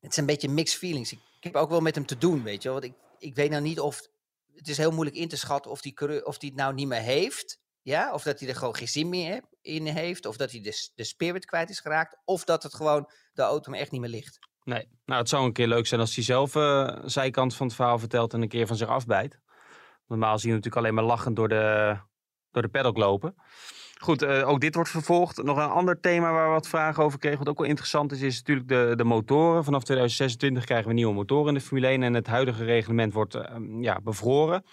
het is een beetje mixed feelings. Ik, ik heb ook wel met hem te doen, weet je. Want ik, ik weet nou niet of, het is heel moeilijk in te schatten of die, of die het nou niet meer heeft. Ja, of dat hij er gewoon geen zin meer in heeft. Of dat hij de, de spirit kwijt is geraakt. Of dat het gewoon de auto hem echt niet meer ligt. Nee, nou het zou een keer leuk zijn als hij zelf uh, zijkant van het verhaal vertelt en een keer van zich afbijt. Normaal zie je natuurlijk alleen maar lachend door de, door de paddock lopen. Goed, uh, ook dit wordt vervolgd. Nog een ander thema waar we wat vragen over kregen, wat ook wel interessant is, is natuurlijk de, de motoren. Vanaf twintig zesentwintig krijgen we nieuwe motoren in de Formule één en het huidige reglement wordt uh, ja, bevroren.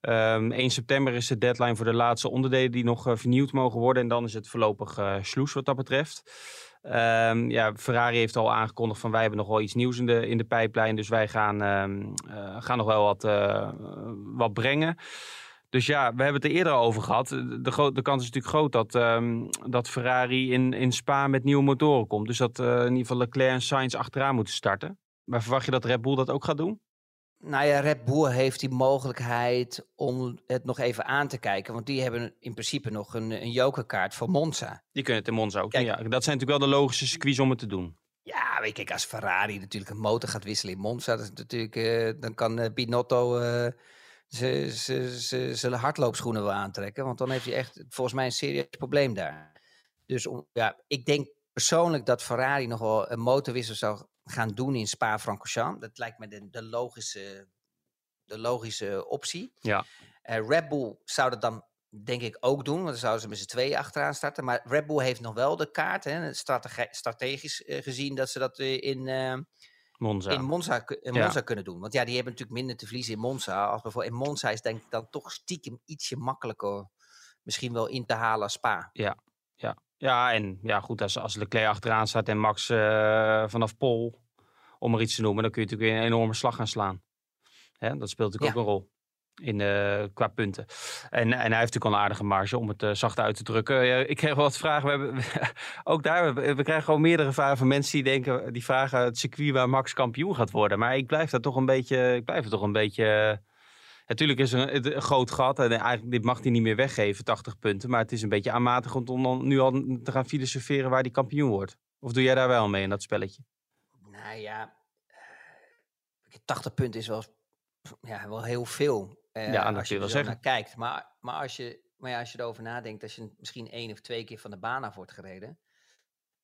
Um, één september is de deadline voor de laatste onderdelen die nog uh, vernieuwd mogen worden. En dan is het voorlopig uh, sloes wat dat betreft. Um, ja, Ferrari heeft al aangekondigd van wij hebben nog wel iets nieuws in de, in de pijplijn. Dus wij gaan, um, uh, gaan nog wel wat, uh, wat brengen. Dus ja, we hebben het er eerder over gehad. De, gro- de kans is natuurlijk groot dat, um, dat Ferrari in, in Spa met nieuwe motoren komt. Dus dat uh, in ieder geval Leclerc en Sainz achteraan moeten starten. Maar verwacht je dat Red Bull dat ook gaat doen? Nou ja, Red Bull heeft die mogelijkheid om het nog even aan te kijken. Want die hebben in principe nog een, een jokerkaart voor Monza. Die kunnen het in Monza ook. Kijk, ja, dat zijn natuurlijk wel de logische circuits om het te doen. Ja, weet je, als Ferrari natuurlijk een motor gaat wisselen in Monza... Dat is natuurlijk, uh, dan kan uh, Binotto uh, zijn hardloopschoenen wel aantrekken. Want dan heeft hij echt volgens mij een serieus probleem daar. Dus om, ja, ik denk persoonlijk dat Ferrari nog wel een motorwissel zou gaan doen in Spa-Francorchamps. Dat lijkt me de, de, logische, de logische optie. Ja. Uh, Red Bull zou dat dan denk ik ook doen, want dan zouden ze met z'n tweeën achteraan starten. Maar Red Bull heeft nog wel de kaart, hè, strategi- strategisch uh, gezien, dat ze dat in, uh, Monza. in, Monza, in ja. Monza kunnen doen. Want ja, die hebben natuurlijk minder te verliezen in Monza. Als bijvoorbeeld, in Monza is denk ik dan toch stiekem ietsje makkelijker misschien wel in te halen als Spa. Ja, ja. Ja, en ja, goed, als, als Leclerc achteraan staat en Max uh, vanaf Pol, om er iets te noemen, dan kun je natuurlijk weer een enorme slag gaan slaan. Hè, dat speelt natuurlijk ja. ook een rol. In, uh, qua punten. En, en hij heeft natuurlijk al een aardige marge om het uh, zacht uit te drukken. Uh, ik kreeg wel wat vragen. We hebben, we, ook daar, we, we krijgen gewoon meerdere vragen van mensen die denken, die vragen het circuit waar Max kampioen gaat worden. Maar ik blijf dat toch een beetje, ik blijf het toch een beetje... Uh, natuurlijk is er een, een groot gat en eigenlijk dit mag hij niet meer weggeven, tachtig punten. Maar het is een beetje aanmatig om, om dan, nu al te gaan filosoferen waar die kampioen wordt. Of doe jij daar wel mee in dat spelletje? Nou ja, tachtig punten is wel, ja, wel heel veel. Uh, ja, als je er zo naar kijkt. Maar, maar, als je, maar ja, als je erover nadenkt, als je misschien één of twee keer van de baan af wordt gereden.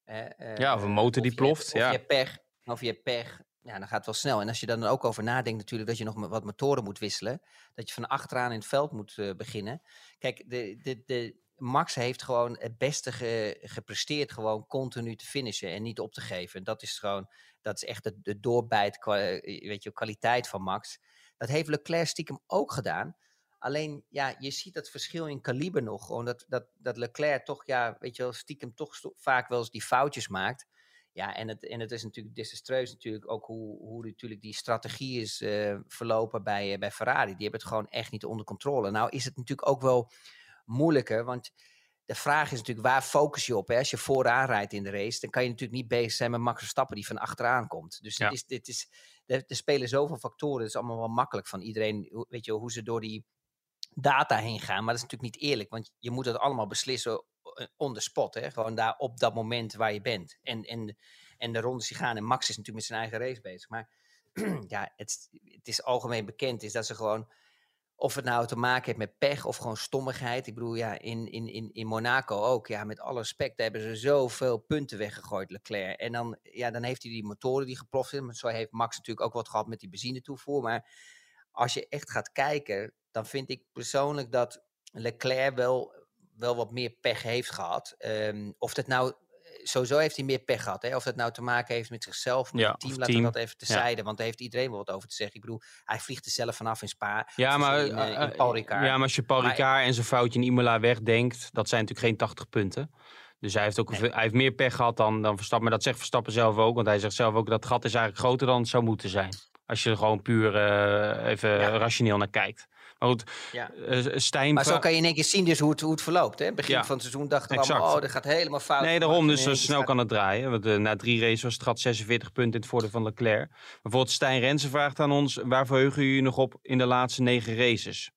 Uh, uh, ja, of een motor die ploft. Of je pech, of je pech. Ja, dan gaat het wel snel. En als je dan ook over nadenkt natuurlijk dat je nog wat motoren moet wisselen. Dat je van achteraan in het veld moet uh, beginnen. Kijk, de, de, de, Max heeft gewoon het beste ge, gepresteerd. Gewoon continu te finishen en niet op te geven. Dat is gewoon, dat is echt de, de doorbijt, kwa, weet je, kwaliteit van Max. Dat heeft Leclerc stiekem ook gedaan. Alleen, ja, je ziet dat verschil in kaliber nog. Omdat dat, dat Leclerc toch, ja, weet je wel, stiekem toch sto- vaak wel eens die foutjes maakt. Ja, en het, en het is natuurlijk desastreus natuurlijk ook hoe, hoe natuurlijk die strategie is uh, verlopen bij, uh, bij Ferrari. Die hebben het gewoon echt niet onder controle. Nou is het natuurlijk ook wel moeilijker, want de vraag is natuurlijk, waar focus je op? Hè? Als je vooraan rijdt in de race, dan kan je natuurlijk niet bezig zijn met Max Verstappen die van achteraan komt. Dus ja. dit is, dit is, er spelen zoveel factoren. Het is allemaal wel makkelijk van iedereen, weet je, hoe ze door die data heen gaan. Maar dat is natuurlijk niet eerlijk, want je moet dat allemaal beslissen on the spot. Hè? Gewoon daar op dat moment waar je bent. En, en, en de rondes die gaan. En Max is natuurlijk met zijn eigen race bezig. Maar ja, het, het is algemeen bekend is dat ze gewoon... Of het nou te maken heeft met pech of gewoon stommigheid. Ik bedoel, ja, in, in, in, in Monaco ook. Ja, met alle respect hebben ze zoveel punten weggegooid, Leclerc. En dan, ja, dan heeft hij die motoren die geploft zijn. Maar zo heeft Max natuurlijk ook wat gehad met die benzinetoevoer. Maar als je echt gaat kijken, dan vind ik persoonlijk dat Leclerc wel, wel wat meer pech heeft gehad. Um, of dat nou, sowieso heeft hij meer pech gehad. Hè? Of dat nou te maken heeft met zichzelf, met ja, het team, laten we dat even terzijde. Ja. Want daar heeft iedereen wel wat over te zeggen. Ik bedoel, hij vliegt er zelf vanaf in Spa. Ja, maar, in, uh, in Paul Ricard. Ja, maar als je Paul Ricard maar, en zijn foutje in Imola wegdenkt, dat zijn natuurlijk geen tachtig punten. Dus hij heeft, ook nee. hij heeft meer pech gehad dan, dan Verstappen. Maar dat zegt Verstappen zelf ook. Want hij zegt zelf ook, dat gat is eigenlijk groter dan het zou moeten zijn. Als je er gewoon puur uh, even ja. rationeel naar kijkt. Maar goed, ja. Stijn... Maar zo kan je in één keer zien dus hoe het, hoe het verloopt. Hè? Begin ja. van het seizoen dachten we allemaal, oh, dat gaat helemaal fout. Nee, daarom, dus zo snel gaat... kan het draaien. Want uh, na drie races was het gat zesenveertig punten in het voordeel van Leclerc. Bijvoorbeeld Stijn Rensen vraagt aan ons, waar verheugen jullie nog op in de laatste negen races?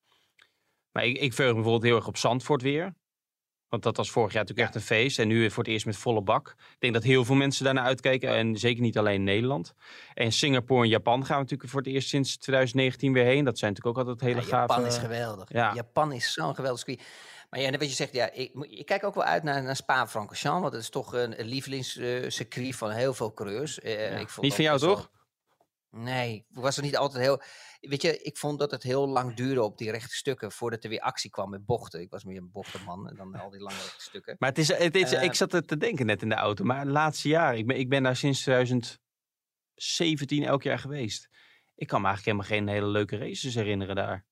Maar ik, ik verheug me bijvoorbeeld heel erg op Zandvoort weer. Want dat was vorig jaar natuurlijk echt een feest. En nu voor het eerst met volle bak. Ik denk dat heel veel mensen daarnaar uitkijken. En zeker niet alleen in Nederland. En Singapore en Japan gaan we natuurlijk voor het eerst sinds twintig negentien weer heen. Dat zijn natuurlijk ook altijd hele ja, Japan gave... Japan is geweldig. Ja. Japan is zo'n geweldig circuit. Maar ja, wat je zegt, ja, ik, ik kijk ook wel uit naar, naar Spa-Francorchamps. Want het is toch een, een lievelingscircuit uh, van heel veel coureurs. Uh, ja. ik vond niet van jou, toch? Wel... Nee, ik was er niet altijd heel... Weet je, ik vond dat het heel lang duurde op die rechte stukken voordat er weer actie kwam met bochten. Ik was meer een bochtenman en dan al die lange rechte stukken. Maar het is, het is, uh, ik zat er te denken net in de auto, maar het laatste jaar, ik ben, ik ben daar sinds twintig zeventien elk jaar geweest. Ik kan me eigenlijk helemaal geen hele leuke races herinneren daar.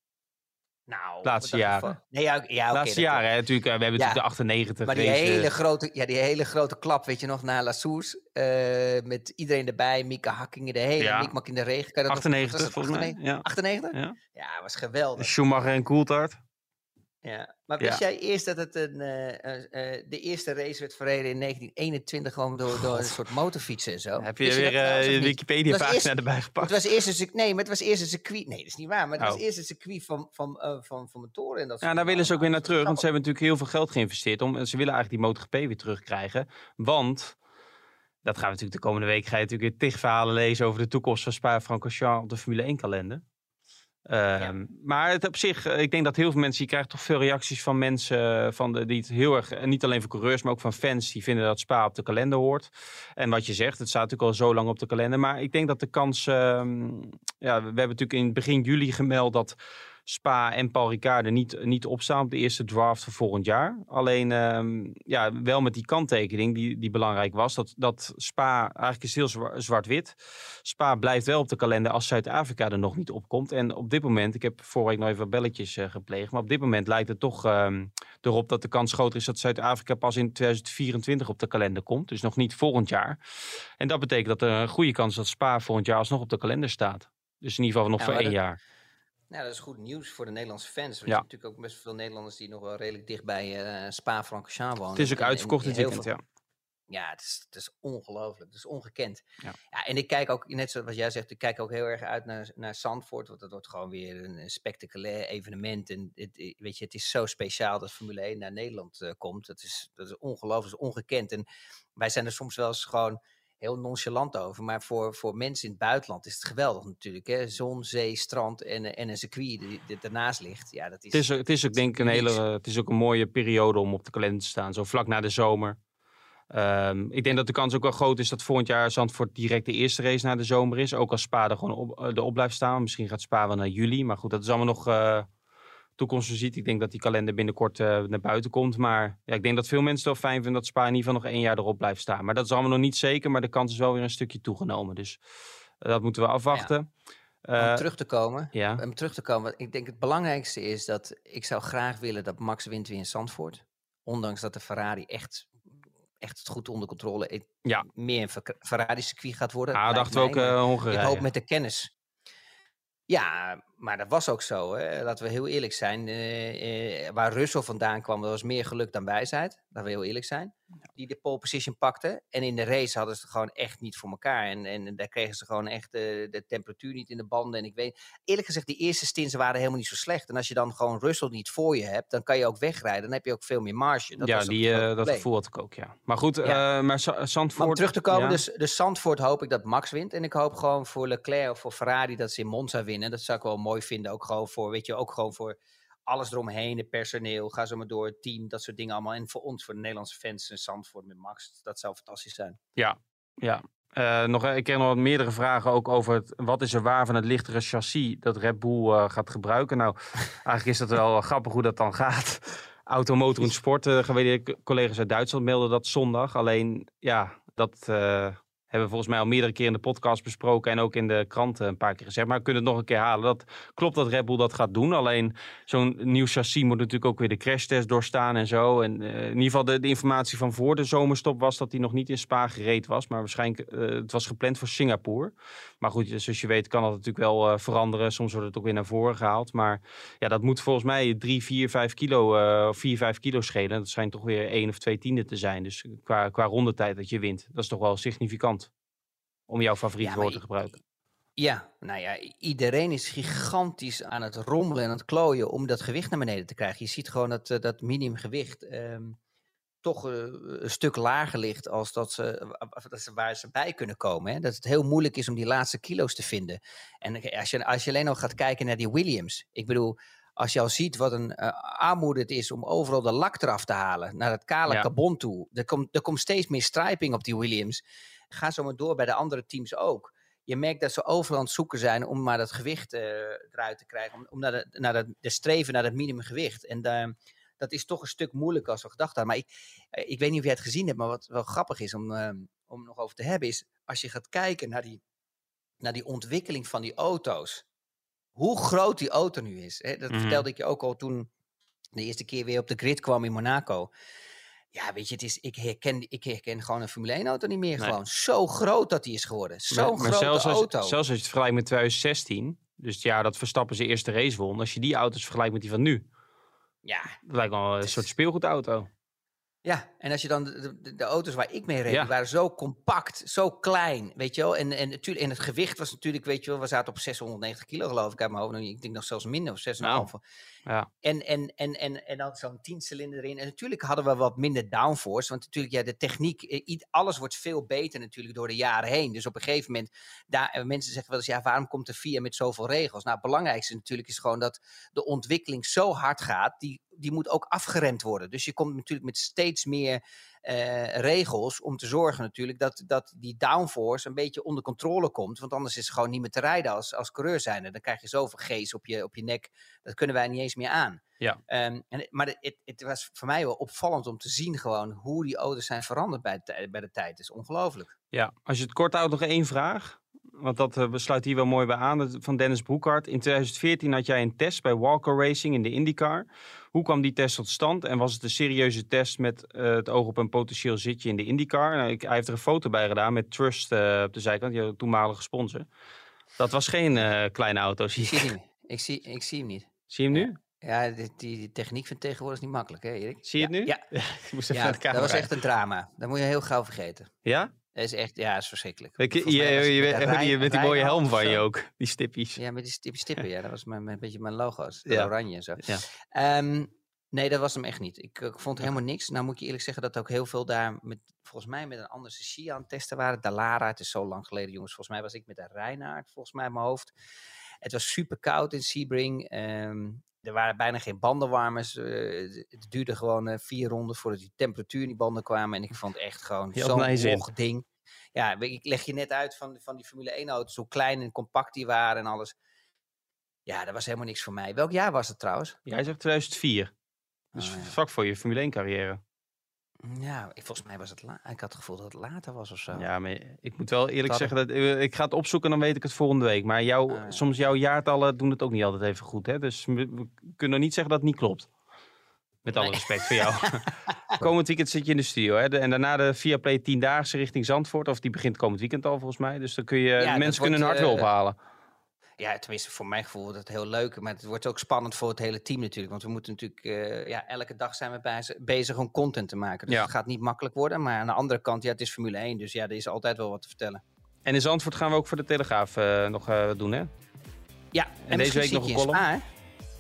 Nou, laatste jaren. Nee, ja, ja, laatste okay, jaren, dat, natuurlijk. We hebben ja, natuurlijk de achtennegentig. Maar die hele, grote, ja, die hele grote klap, weet je nog, na La Source. Uh, met iedereen erbij, Mieke Hakkingen, de hele ja. Miek in de regen. Kan dat achtennegentig, nog, was dat volgens mij. Ja. achtennegentig? Ja. Ja, was geweldig. Schumacher en Coulthard. Ja, maar wist ja. jij eerst dat het een, uh, uh, de eerste race werd verreden in negentien eenentwintig gewoon door, door een soort motorfietsen en zo? Heb je, je weer uh, je Wikipedia-pagina erbij gepakt? Het was eerst een, nee, maar het was eerst een circuit. Nee, dat is niet waar. Maar het oh. was eerst een circuit van, van, uh, van, van motoren. En dat ja, daar willen ze ook weer naar terug. Want ze hebben natuurlijk heel veel geld geïnvesteerd. Om, ze willen eigenlijk die MotoGP weer terugkrijgen. Want... Dat gaan we natuurlijk de komende week. Ga je natuurlijk weer tig verhalen lezen over de toekomst van Spa-Francorchamps op de Formule één kalender. Ja. Maar het op zich, ik denk dat heel veel mensen... Je krijgt toch veel reacties van mensen van de, die het heel erg... Niet alleen van coureurs, maar ook van fans. Die vinden dat Spa op de kalender hoort. En wat je zegt, het staat natuurlijk al zo lang op de kalender. Maar ik denk dat de kans... Um, ja, we hebben natuurlijk in begin juli gemeld dat... Spa en Paul Ricciardo niet, niet opstaan op de eerste draft van volgend jaar. Alleen um, ja, wel met die kanttekening die, die belangrijk was. Dat, dat Spa eigenlijk is heel zwa- zwart-wit. Spa blijft wel op de kalender als Zuid-Afrika er nog niet opkomt. En op dit moment, ik heb vorige week nog even wat belletjes uh, gepleegd. Maar op dit moment lijkt het toch um, erop dat de kans groter is dat Zuid-Afrika pas in tweeduizend vierentwintig op de kalender komt. Dus nog niet volgend jaar. En dat betekent dat er een goede kans is dat Spa volgend jaar alsnog op de kalender staat. Dus in ieder geval nog ja, voor één dat... jaar. Nou, dat is goed nieuws voor de Nederlandse fans. Want ja. Je hebt natuurlijk ook best veel Nederlanders die nog wel redelijk dicht bij uh, Spa-Francorchamps wonen. Het is ook uitverkocht dit weekend, veel... ja. Ja, het is, het is ongelooflijk. Het is ongekend. Ja. Ja, en ik kijk ook, net zoals jij zegt, ik kijk ook heel erg uit naar, naar Zandvoort. Want dat wordt gewoon weer een, een spectaculair evenement. En het, weet je, het is zo speciaal dat Formule één naar Nederland uh, komt. Dat is, dat is ongelooflijk, dat is ongekend. En wij zijn er soms wel eens gewoon... heel nonchalant over, maar voor, voor mensen in het buitenland is het geweldig natuurlijk. Hè? Zon, zee, strand en, en een circuit die, die ernaast ligt. Ja, dat is, het, is, het is ook denk ik een hele, het is ook een mooie periode om op de kalender te staan, zo vlak na de zomer. Um, ik denk dat de kans ook wel groot is dat volgend jaar Zandvoort direct de eerste race na de zomer is. Ook als Spa er gewoon op, erop blijft staan. Misschien gaat Spa wel naar juli, maar goed, dat is allemaal nog uh, toekomst ziet. Ik denk dat die kalender binnenkort uh, naar buiten komt. Maar ja, ik denk dat veel mensen het wel fijn vinden dat Spa in ieder geval nog één jaar erop blijft staan. Maar dat is allemaal nog niet zeker. Maar de kans is wel weer een stukje toegenomen. Dus uh, dat moeten we afwachten. Ja. Uh, om terug te komen. Ja. Om terug te komen. Ik denk het belangrijkste is dat ik zou graag willen dat Max wint weer in Zandvoort. Ondanks dat de Ferrari echt... echt het goed onder controle ja. meer een Ferrari-circuit gaat worden. Ah, dachten we ook uh, Hongarije. Ik hoop met de kennis. Ja, maar dat was ook zo. Hè. Laten we heel eerlijk zijn. Uh, uh, waar Russell vandaan kwam, dat was meer geluk dan wijsheid. Laten we heel eerlijk zijn. Die de pole position pakte. En in de race hadden ze het gewoon echt niet voor elkaar. En, en daar kregen ze gewoon echt uh, de temperatuur niet in de banden. En ik weet, eerlijk gezegd, die eerste stints waren helemaal niet zo slecht. En als je dan gewoon Russell niet voor je hebt, dan kan je ook wegrijden. Dan heb je ook veel meer marge. Dat ja, was die, uh, dat gevoel had ik ook, ja. Maar goed, ja. Uh, maar Zandvoort... Maar om terug te komen, ja. dus, dus Zandvoort hoop ik dat Max wint. En ik hoop gewoon voor Leclerc of voor Ferrari dat ze in Monza winnen. Dat zou ik wel mooi vinden. Ook gewoon voor, weet je, ook gewoon voor... alles eromheen, het personeel, ga zo maar door, het team, dat soort dingen allemaal. En voor ons, voor de Nederlandse fans, een Zandvoort met Max, dat zou fantastisch zijn. Ja, ja. Uh, nog, ik kreeg nog wat meerdere vragen ook over het, wat is er waar van het lichtere chassis dat Red Bull uh, gaat gebruiken. Nou, eigenlijk is dat wel grappig hoe dat dan gaat. Automotor en Sport, uh, geweten collega's uit Duitsland melden dat zondag. Alleen, ja, dat uh, hebben we volgens mij al meerdere keer in de podcast besproken en ook in de kranten een paar keer gezegd. Maar we kunnen het nog een keer halen. Dat klopt dat Red Bull dat gaat doen. Alleen zo'n nieuw chassis moet natuurlijk ook weer de crashtest doorstaan en zo. En uh, in ieder geval de, de informatie van voor de zomerstop was dat die nog niet in Spa gereed was. Maar waarschijnlijk, uh, het was gepland voor Singapore. Maar goed, zoals je weet kan dat natuurlijk wel uh, veranderen. Soms wordt het ook weer naar voren gehaald. Maar ja, dat moet volgens mij drie, vier, vijf kilo, uh, vier, vijf kilo schelen. Dat schijnt toch weer één of twee tienden te zijn. Dus qua, qua rondetijd dat je wint. Dat is toch wel significant om jouw favoriete ja, woord te gebruiken. Ja, nou ja, iedereen is gigantisch aan het rommelen en aan het klooien om dat gewicht naar beneden te krijgen. Je ziet gewoon dat, dat minimumgewicht um, toch uh, een stuk lager ligt als dat ze, dat ze waar ze bij kunnen komen. Hè? Dat het heel moeilijk is om die laatste kilo's te vinden. En als je, als je alleen al gaat kijken naar die Williams. Ik bedoel, als je al ziet wat een uh, armoede het is om overal de lak eraf te halen. Naar het kale ja. carbon toe. Er komt, er komt steeds meer striping op die Williams. Ga zo maar door bij de andere teams ook. Je merkt dat ze overal aan het zoeken zijn om maar dat gewicht uh, eruit te krijgen. Om, om naar, de, naar de, de streven naar dat minimumgewicht. En de, dat is toch een stuk moeilijker als we gedacht hadden. Maar ik, ik weet niet of jij het gezien hebt, maar wat wel grappig is om, uh, om nog over te hebben is... als je gaat kijken naar die, naar die ontwikkeling van die auto's. Hoe groot die auto nu is. Hè? Dat mm-hmm. vertelde ik je ook al toen de eerste keer weer op de grid kwam in Monaco. Ja, weet je, het is, ik, herken, ik herken gewoon een Formule één-auto niet meer. Nee. Gewoon zo groot dat die is geworden. Zo'n maar, maar grote zelfs als, auto. Zelfs als je het vergelijkt met tweeduizend zestien, dus het jaar dat Verstappen zijn eerste race won, als je die auto's vergelijkt met die van nu, ja, dat lijkt wel een is... soort speelgoedauto. Ja, en als je dan de, de, de auto's waar ik mee reed, ja. die waren zo compact, zo klein, weet je wel. En, en, natuurlijk, en het gewicht was natuurlijk, weet je wel, we zaten op zeshonderdnegentig kilo geloof ik uit mijn hoofd. Ik denk nog zelfs minder, of zes komma vijf. Nou, Ja. En, en, en, en, en dan zo'n tiencylinder erin. En natuurlijk hadden we wat minder downforce. Want natuurlijk, ja, de techniek, alles wordt veel beter natuurlijk door de jaren heen. Dus op een gegeven moment, daar, mensen zeggen wel eens, ja, waarom komt de F I A met zoveel regels? Nou, het belangrijkste natuurlijk is gewoon dat de ontwikkeling zo hard gaat, die, die moet ook afgeremd worden. Dus je komt natuurlijk met steeds meer uh, regels om te zorgen natuurlijk dat, dat die downforce een beetje onder controle komt. Want anders is het gewoon niet meer te rijden als, als coureur zijnde. Dan krijg je zoveel geest op je, op je nek. Dat kunnen wij niet eens meer aan. Ja. Um, en, maar het, het was voor mij wel opvallend om te zien gewoon hoe die auto's zijn veranderd bij de, bij de tijd. Het is ongelooflijk. Ja, als je het kort houdt nog één vraag. Want dat uh, sluit hier wel mooi bij aan. Van Dennis Broekhart. In tweeduizend veertien had jij een test bij Walker Racing in de IndyCar. Hoe kwam die test tot stand? En was het een serieuze test met uh, het oog op een potentieel zitje in de IndyCar? Nou, ik, hij heeft er een foto bij gedaan met Trust uh, op de zijkant. Je toenmalige sponsor. Dat was geen uh, kleine auto, zie ik. Ik zie hem, ik zie, ik zie hem niet. Zie je hem nu? Ja, die, die techniek van tegenwoordig is niet makkelijk, hè Erik? Zie je het ja, nu? Ja, ik moest even ja de dat was echt een drama. Dat moet je heel gauw vergeten. Ja? Dat is echt, ja, dat is verschrikkelijk. Ik, je, je, met, rij, die, met die mooie helm van je ook, die stippies. Ja, met die stippies, stippen, ja. Dat was mijn, een beetje mijn logo's, ja. Oranje en zo. Ja. Um, nee, dat was hem echt niet. Ik, ik vond helemaal niks. Nou moet je eerlijk zeggen dat ook heel veel daar, met, volgens mij met een andere Shia aan het testen waren. Dallara, het is zo lang geleden jongens. Volgens mij was ik met de Reinaard, volgens mij in mijn hoofd. Het was super koud in Sebring. Um, Er waren bijna geen bandenwarmers. Uh, het duurde gewoon uh, vier ronden voordat die temperatuur in die banden kwamen. En ik vond echt gewoon zo'n hoog ding. Ja, ik leg je net uit van, van die Formule één auto's. Hoe klein en compact die waren en alles. Ja, dat was helemaal niks voor mij. Welk jaar was het trouwens? Jij zegt tweeduizend vier. Dus oh, ja. Vlak voor je Formule één carrière. Ja, ik, volgens mij was het la- ik had het gevoel dat het later was of zo. Ja, maar ik moet wel eerlijk dat zeggen, dat ik ga het opzoeken en dan weet ik het volgende week. Maar jou, ah, ja. soms jouw jaartallen doen het ook niet altijd even goed. Hè? Dus we, we kunnen niet zeggen dat het niet klopt. Met alle nee. respect voor jou. Komend weekend zit je in de studio. Hè? De, en daarna de Viaplay tiendaagse richting Zandvoort. Of die begint komend weekend al volgens mij. Dus dan kun je, ja, mensen kunnen hun hart weer uh, ophalen. Ja, tenminste voor mijn gevoel wordt het heel leuk. Maar het wordt ook spannend voor het hele team natuurlijk. Want we moeten natuurlijk... Uh, ja, elke dag zijn we bezig, bezig om content te maken. Dus ja. Het gaat niet makkelijk worden. Maar aan de andere kant, ja, het is Formule één. Dus ja, er is altijd wel wat te vertellen. En in Zandvoort gaan we ook voor de Telegraaf uh, nog uh, doen, hè? Ja, en, en deze week nog een column. Spa, hè?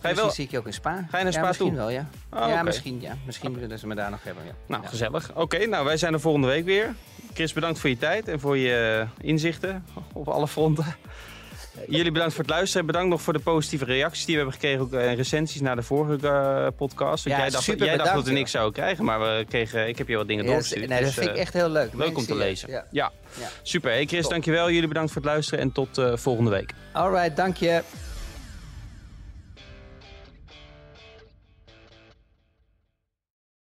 Ga je wel? Zie ik je ook in Spa. Ga je naar Spa ja, misschien toe? Wel, ja. Oh, ja, okay. misschien, ja. Misschien okay. willen ze me daar nog hebben, ja. Nou, ja. Gezellig. Oké, okay, nou, wij zijn er volgende week weer. Chris, bedankt voor je tijd en voor je inzichten op alle fronten. Jullie bedankt voor het luisteren. Bedankt nog voor de positieve reacties die we hebben gekregen. Ook en recensies naar de vorige uh, podcast. Want ja, jij dacht, jij bedankt, dacht dat we niks zouden krijgen. Maar we kregen, ik heb je wat dingen ja, doorgestuurd. Nee, dus, dat vind ik echt heel leuk. Leuk om te lezen. Ja. Ja. Ja. Super. Hey Chris, Top. Dankjewel. Jullie bedankt voor het luisteren. En tot uh, volgende week. All right, dank je.